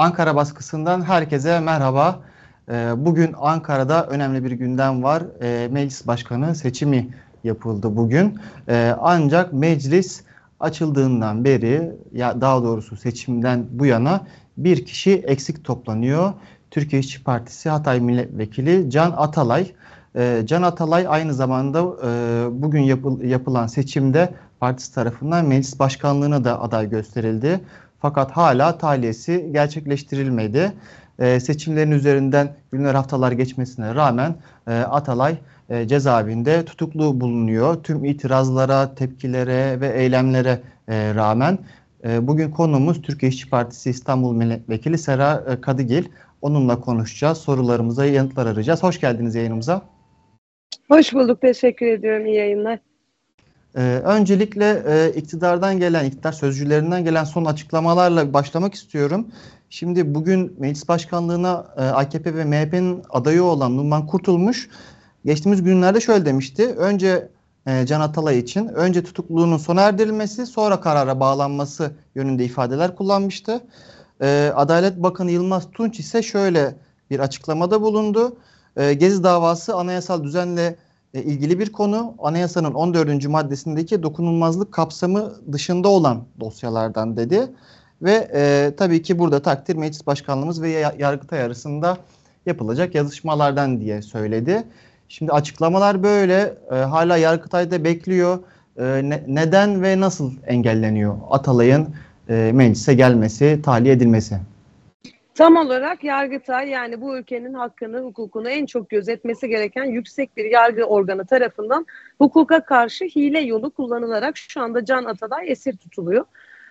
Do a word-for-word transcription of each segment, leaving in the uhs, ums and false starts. Ankara baskısından herkese merhaba. Bugün Ankara'da önemli bir gündem var. Meclis Başkanı seçimi yapıldı bugün. Ancak meclis açıldığından beri, ya daha doğrusu seçimden bu yana bir kişi eksik toplanıyor. Türkiye İşçi Partisi Hatay Milletvekili Can Atalay. Can Atalay aynı zamanda bugün yapılan seçimde partisi tarafından meclis başkanlığına da aday gösterildi. Fakat hala tahliyesi gerçekleştirilmedi. Ee, seçimlerin üzerinden günler haftalar geçmesine rağmen e, Atalay e, cezaevinde tutuklu bulunuyor. Tüm itirazlara, tepkilere ve eylemlere e, rağmen e, bugün konuğumuz Türkiye İşçi Partisi İstanbul Milletvekili Sera Kadıgil. Onunla konuşacağız, sorularımıza yanıtlar arayacağız. Hoş geldiniz yayınımıza. Hoş bulduk, teşekkür ediyorum. İyi yayınlar. Ee, öncelikle e, iktidardan gelen, iktidar sözcülerinden gelen son açıklamalarla başlamak istiyorum. Şimdi bugün meclis başkanlığına e, A K P ve M H P'nin adayı olan Numan Kurtulmuş geçtiğimiz günlerde şöyle demişti. Önce e, Can Atalay için önce tutukluluğunun sona erdirilmesi, sonra karara bağlanması yönünde ifadeler kullanmıştı. E, Adalet Bakanı Yılmaz Tunç ise şöyle bir açıklamada bulundu. E, Gezi davası anayasal düzenle ilgili bir konu, anayasanın on dördüncü maddesindeki dokunulmazlık kapsamı dışında olan dosyalardan dedi. Ve e, tabii ki burada takdir meclis başkanlığımız ve Yargıtay arasında yapılacak yazışmalardan diye söyledi. Şimdi açıklamalar böyle, e, hala Yargıtay'da bekliyor. E, ne, neden ve nasıl engelleniyor Atalay'ın e, meclise gelmesi, tahliye edilmesi? Tam olarak Yargıtay, yani bu ülkenin hakkını, hukukunu en çok gözetmesi gereken yüksek bir yargı organı tarafından hukuka karşı hile yolu kullanılarak şu anda Can Atalay esir tutuluyor.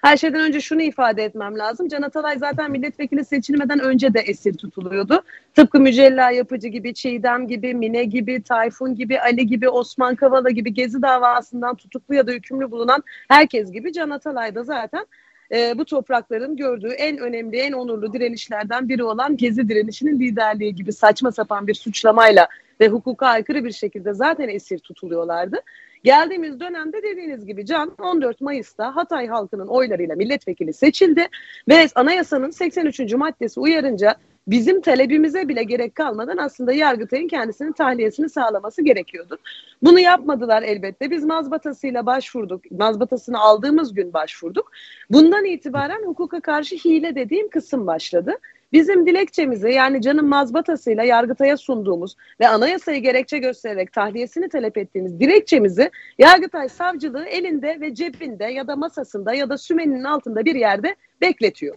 Her şeyden önce şunu ifade etmem lazım. Can Atalay zaten milletvekili seçilmeden önce de esir tutuluyordu. Tıpkı Mücella Yapıcı gibi, Çiğdem gibi, Mine gibi, Tayfun gibi, Ali gibi, Osman Kavala gibi Gezi davasından tutuklu ya da hükümlü bulunan herkes gibi Can Atalay da zaten Ee, bu toprakların gördüğü en önemli, en onurlu direnişlerden biri olan Gezi direnişinin liderliği gibi saçma sapan bir suçlamayla ve hukuka aykırı bir şekilde zaten esir tutuluyorlardı. Geldiğimiz dönemde dediğiniz gibi Can on dört Mayıs'ta Hatay halkının oylarıyla milletvekili seçildi ve anayasanın seksen üçüncü maddesi uyarınca bizim talebimize bile gerek kalmadan aslında Yargıtay'ın kendisinin tahliyesini sağlaması gerekiyordu. Bunu yapmadılar elbette. Biz mazbatasıyla başvurduk. Mazbatasını aldığımız gün başvurduk. Bundan itibaren hukuka karşı hile dediğim kısım başladı. Bizim dilekçemizi, yani Can'ın mazbatasıyla Yargıtay'a sunduğumuz ve anayasayı gerekçe göstererek tahliyesini talep ettiğimiz dilekçemizi Yargıtay savcılığı elinde ve cebinde ya da masasında ya da sümenin altında bir yerde bekletiyor.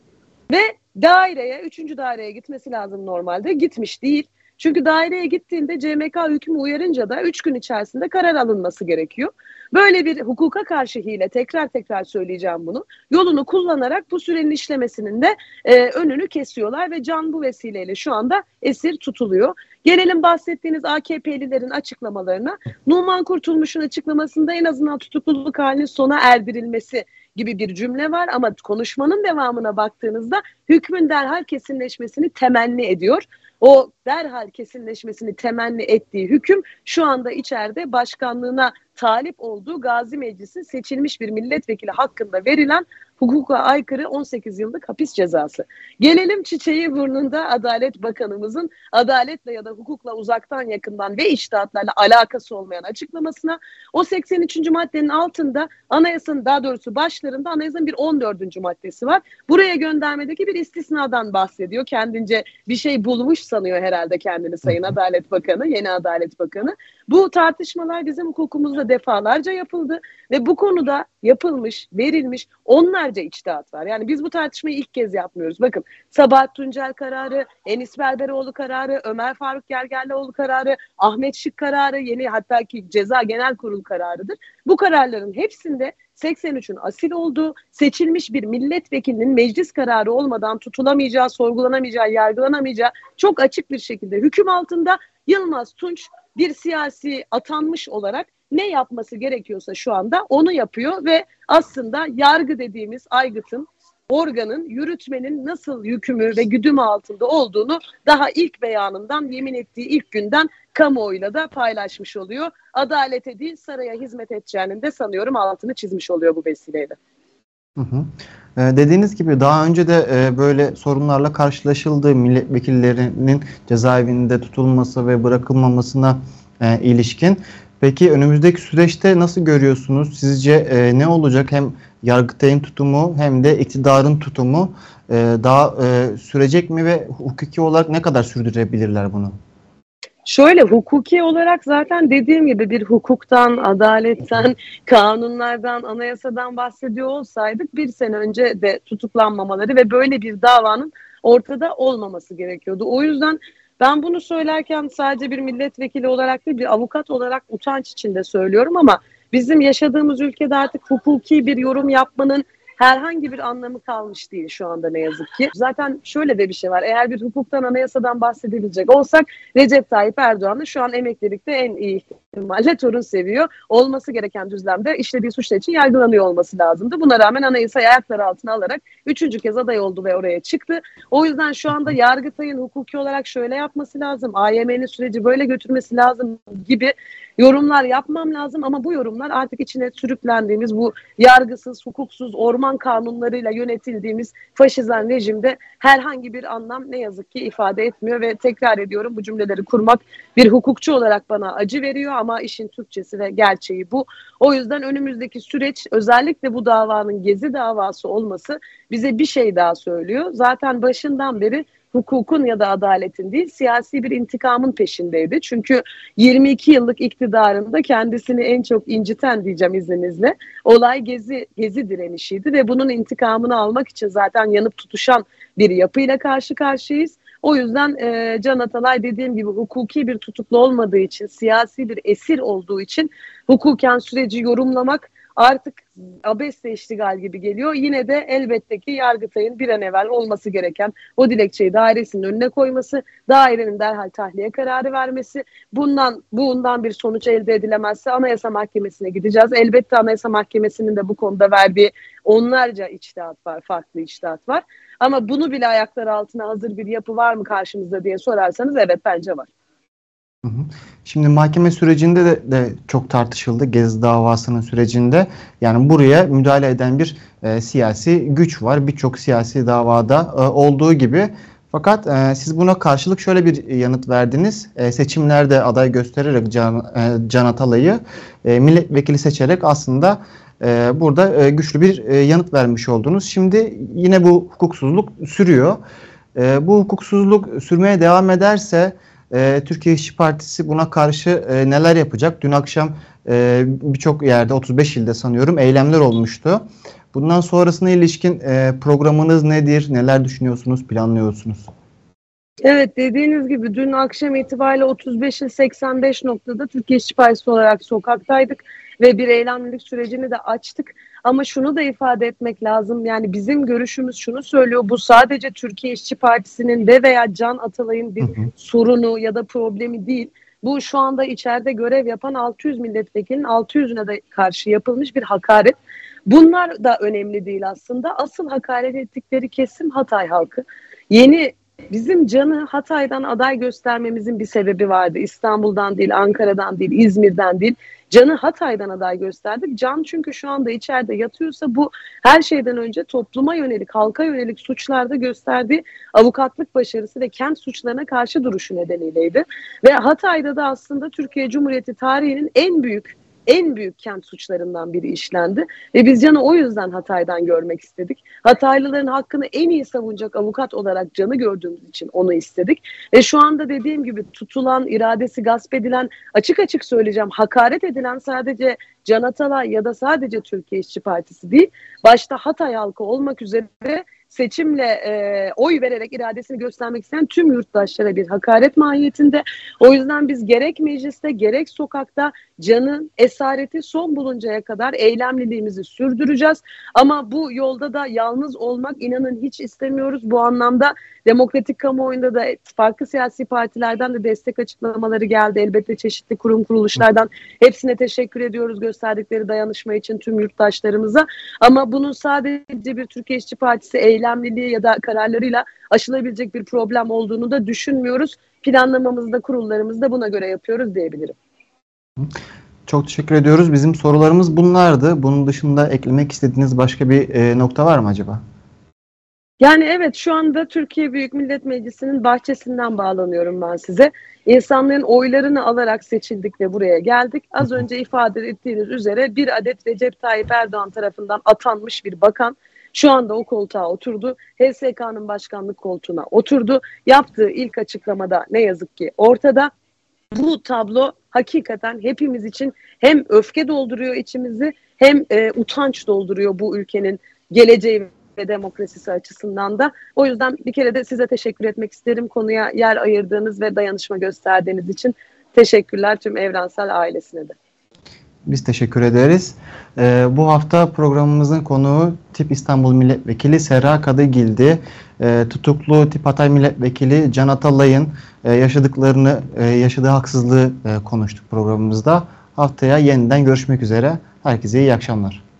Ve daireye, üçüncü daireye gitmesi lazım normalde. Gitmiş değil. Çünkü daireye gittiğinde C M K hükmü uyarınca da üç gün içerisinde karar alınması gerekiyor. Böyle bir hukuka karşı hile, tekrar tekrar söyleyeceğim bunu, yolunu kullanarak bu sürenin işlemesinin de e, önünü kesiyorlar ve Can bu vesileyle şu anda esir tutuluyor. Gelelim bahsettiğiniz A K P'lilerin açıklamalarına. Numan Kurtulmuş'un açıklamasında en azından tutukluluk halinin sona erdirilmesi gibi bir cümle var ama konuşmanın devamına baktığınızda hükmün derhal kesinleşmesini temenni ediyor. O derhal kesinleşmesini temenni ettiği hüküm şu anda içeride başkanlığına talip olduğu Gazi Meclisi seçilmiş bir milletvekili hakkında verilen hukuka aykırı on sekiz yıllık hapis cezası. Gelelim çiçeği burnunda Adalet Bakanımızın adaletle ya da hukukla uzaktan, yakından ve içtihatlarla alakası olmayan açıklamasına. O seksen üçüncü maddenin altında, anayasanın daha doğrusu başlarında anayasanın bir on dördüncü maddesi var. Buraya göndermedeki bir istisnadan bahsediyor. Kendince bir şey bulmuş sanıyor herhalde kendini Sayın Adalet Bakanı, yeni Adalet Bakanı. Bu tartışmalar bizim hukukumuzda defalarca yapıldı ve bu konuda yapılmış, verilmiş onlarca içtihat var. Yani biz bu tartışmayı ilk kez yapmıyoruz. Bakın, Sabah Tuncel kararı, Enis Berbereoğlu kararı, Ömer Faruk Gergerlioğlu kararı, Ahmet Şık kararı, yeni hatta ki Ceza Genel Kurulu kararıdır. Bu kararların hepsinde seksen üçün asil olduğu, seçilmiş bir milletvekilinin meclis kararı olmadan tutulamayacağı, sorgulanamayacağı, yargılanamayacağı çok açık bir şekilde hüküm altında. Yılmaz Tunç bir siyasi atanmış olarak ne yapması gerekiyorsa şu anda onu yapıyor ve aslında yargı dediğimiz aygıtın, organın, yürütmenin nasıl yükümü ve güdümü altında olduğunu daha ilk beyanından, yemin ettiği ilk günden kamuoyuyla da paylaşmış oluyor. Adalete değil, saraya hizmet edeceğinin de sanıyorum altını çizmiş oluyor bu vesileyle. Hı hı. Ee, dediğiniz gibi daha önce de e, böyle sorunlarla karşılaşıldı. Milletvekillerinin cezaevinde tutulması ve bırakılmamasına e, ilişkin. Peki önümüzdeki süreçte nasıl görüyorsunuz? Sizce e, ne olacak? Hem Yargıtay'ın tutumu hem de iktidarın tutumu e, daha e, sürecek mi ve hukuki olarak ne kadar sürdürebilirler bunu? Şöyle, hukuki olarak zaten dediğim gibi bir hukuktan, adaletten, kanunlardan, anayasadan bahsediyor olsaydık bir sene önce de tutuklanmamaları ve böyle bir davanın ortada olmaması gerekiyordu. O yüzden ben bunu söylerken sadece bir milletvekili olarak değil, bir avukat olarak utanç içinde söylüyorum ama bizim yaşadığımız ülkede artık hukuki bir yorum yapmanın herhangi bir anlamı kalmış değil şu anda ne yazık ki. Zaten şöyle de bir şey var. Eğer bir hukuktan, anayasadan bahsedebilecek olsak Recep Tayyip Erdoğan'ın şu an emeklilikte en iyi ihtimalle torun seviyor. Olması gereken düzlemde işlediği suçlar için yargılanıyor olması lazımdı. Buna rağmen anayasayı ayakları altına alarak üçüncü kez aday oldu ve oraya çıktı. O yüzden şu anda Yargıtay'ın hukuki olarak şöyle yapması lazım, A Y M'nin süreci böyle götürmesi lazım gibi yorumlar yapmam lazım ama bu yorumlar artık içine sürüklendiğimiz bu yargısız, hukuksuz, orman kanunlarıyla yönetildiğimiz faşizan rejimde herhangi bir anlam ne yazık ki ifade etmiyor ve tekrar ediyorum, bu cümleleri kurmak bir hukukçu olarak bana acı veriyor ama işin Türkçesi ve gerçeği bu. O yüzden önümüzdeki süreç, özellikle bu davanın Gezi davası olması bize bir şey daha söylüyor. Zaten başından beri hukukun ya da adaletin değil, siyasi bir intikamın peşindeydi. Çünkü yirmi iki yıllık iktidarında kendisini en çok inciten, diyeceğim izninizle, olay Gezi, Gezi direnişiydi ve bunun intikamını almak için zaten yanıp tutuşan bir yapıyla karşı karşıyayız. O yüzden e, Can Atalay dediğim gibi hukuki bir tutuklu olmadığı için, siyasi bir esir olduğu için hukuken süreci yorumlamak artık abesle iştigal gibi geliyor. Yine de elbette ki Yargıtay'ın bir an evvel olması gereken o dilekçeyi dairesinin önüne koyması, dairenin derhal tahliye kararı vermesi, bundan bundan bir sonuç elde edilemezse Anayasa Mahkemesi'ne gideceğiz. Elbette Anayasa Mahkemesi'nin de bu konuda verdiği onlarca içtihat var, farklı içtihat var. Ama bunu bile ayakları altına hazır bir yapı var mı karşımızda diye sorarsanız evet, bence var. Şimdi mahkeme sürecinde de, de çok tartışıldı. Gezi davasının sürecinde, yani buraya müdahale eden bir e, siyasi güç var. Birçok siyasi davada e, olduğu gibi. Fakat e, siz buna karşılık şöyle bir yanıt verdiniz. E, seçimlerde aday göstererek Can, e, Can Atalay'ı e, milletvekili seçerek aslında e, burada e, güçlü bir e, yanıt vermiş oldunuz. Şimdi yine bu hukuksuzluk sürüyor. E, bu hukuksuzluk sürmeye devam ederse Türkiye İşçi Partisi buna karşı e, neler yapacak? Dün akşam e, birçok yerde, otuz beş ilde sanıyorum eylemler olmuştu. Bundan sonrasına ilişkin e, programınız nedir? Neler düşünüyorsunuz, planlıyorsunuz? Evet, dediğiniz gibi dün akşam itibariyle otuz beş il seksen beş noktada Türkiye İşçi Partisi olarak sokaktaydık ve bir eylemlilik sürecini de açtık. Ama şunu da ifade etmek lazım, yani bizim görüşümüz şunu söylüyor: bu sadece Türkiye İşçi Partisi'nin de veya Can Atalay'ın bir sorunu ya da problemi değil. Bu şu anda içeride görev yapan altı yüz milletvekilinin altı yüzüne de karşı yapılmış bir hakaret. Bunlar da önemli değil aslında. Asıl hakaret ettikleri kesim Hatay halkı. Yeni Bizim Can'ı Hatay'dan aday göstermemizin bir sebebi vardı. İstanbul'dan değil, Ankara'dan değil, İzmir'den değil. Can'ı Hatay'dan aday gösterdik. Can çünkü şu anda içeride yatıyorsa bu her şeyden önce topluma yönelik, halka yönelik suçlarda gösterdiği avukatlık başarısı ve kent suçlarına karşı duruşu nedeniyleydi. Ve Hatay'da da aslında Türkiye Cumhuriyeti tarihinin en büyük, en büyük kent suçlarından biri işlendi ve biz Can'ı o yüzden Hatay'dan görmek istedik. Hataylıların hakkını en iyi savunacak avukat olarak Can'ı gördüğümüz için onu istedik. Ve şu anda dediğim gibi tutulan, iradesi gasp edilen, açık açık söyleyeceğim, hakaret edilen sadece Can Atalay ya da sadece Türkiye İşçi Partisi değil, başta Hatay halkı olmak üzere seçimle e, oy vererek iradesini göstermek isteyen tüm yurttaşlara bir hakaret mahiyetinde. O yüzden biz gerek mecliste gerek sokakta Can'ın esareti son buluncaya kadar eylemliliğimizi sürdüreceğiz. Ama bu yolda da yalnız olmak, inanın, hiç istemiyoruz. Bu anlamda demokratik kamuoyunda da farklı siyasi partilerden de destek açıklamaları geldi. Elbette çeşitli kurum kuruluşlardan, hepsine teşekkür ediyoruz gösterdikleri dayanışma için tüm yurttaşlarımıza. Ama bunun sadece bir Türkiye İşçi Partisi eylemliliği ya da kararlarıyla aşılabilecek bir problem olduğunu da düşünmüyoruz. Planlamamızda, kurullarımızda buna göre yapıyoruz diyebilirim. Çok teşekkür ediyoruz. Bizim sorularımız bunlardı. Bunun dışında eklemek istediğiniz başka bir e, nokta var mı acaba? Yani evet, şu anda Türkiye Büyük Millet Meclisi'nin bahçesinden bağlanıyorum ben size. İnsanların oylarını alarak seçildik ve buraya geldik. Az önce ifade ettiğiniz üzere bir adet Recep Tayyip Erdoğan tarafından atanmış bir bakan şu anda o koltuğa oturdu. H S K'nın başkanlık koltuğuna oturdu. Yaptığı ilk açıklamada ne yazık ki ortada. Bu tablo hakikaten hepimiz için hem öfke dolduruyor içimizi, hem e, utanç dolduruyor bu ülkenin geleceği ve demokrasisi açısından da. O yüzden bir kere de size teşekkür etmek isterim konuya yer ayırdığınız ve dayanışma gösterdiğiniz için. Teşekkürler tüm Evrensel ailesine de. Biz teşekkür ederiz. Ee, bu hafta programımızın konuğu T İP İstanbul Milletvekili Sera Kadıgil'di. Ee, tutuklu T İP Hatay Milletvekili Can Atalay'ın e, yaşadıklarını, e, yaşadığı haksızlığı e, konuştuk programımızda. Haftaya yeniden görüşmek üzere. Herkese iyi akşamlar.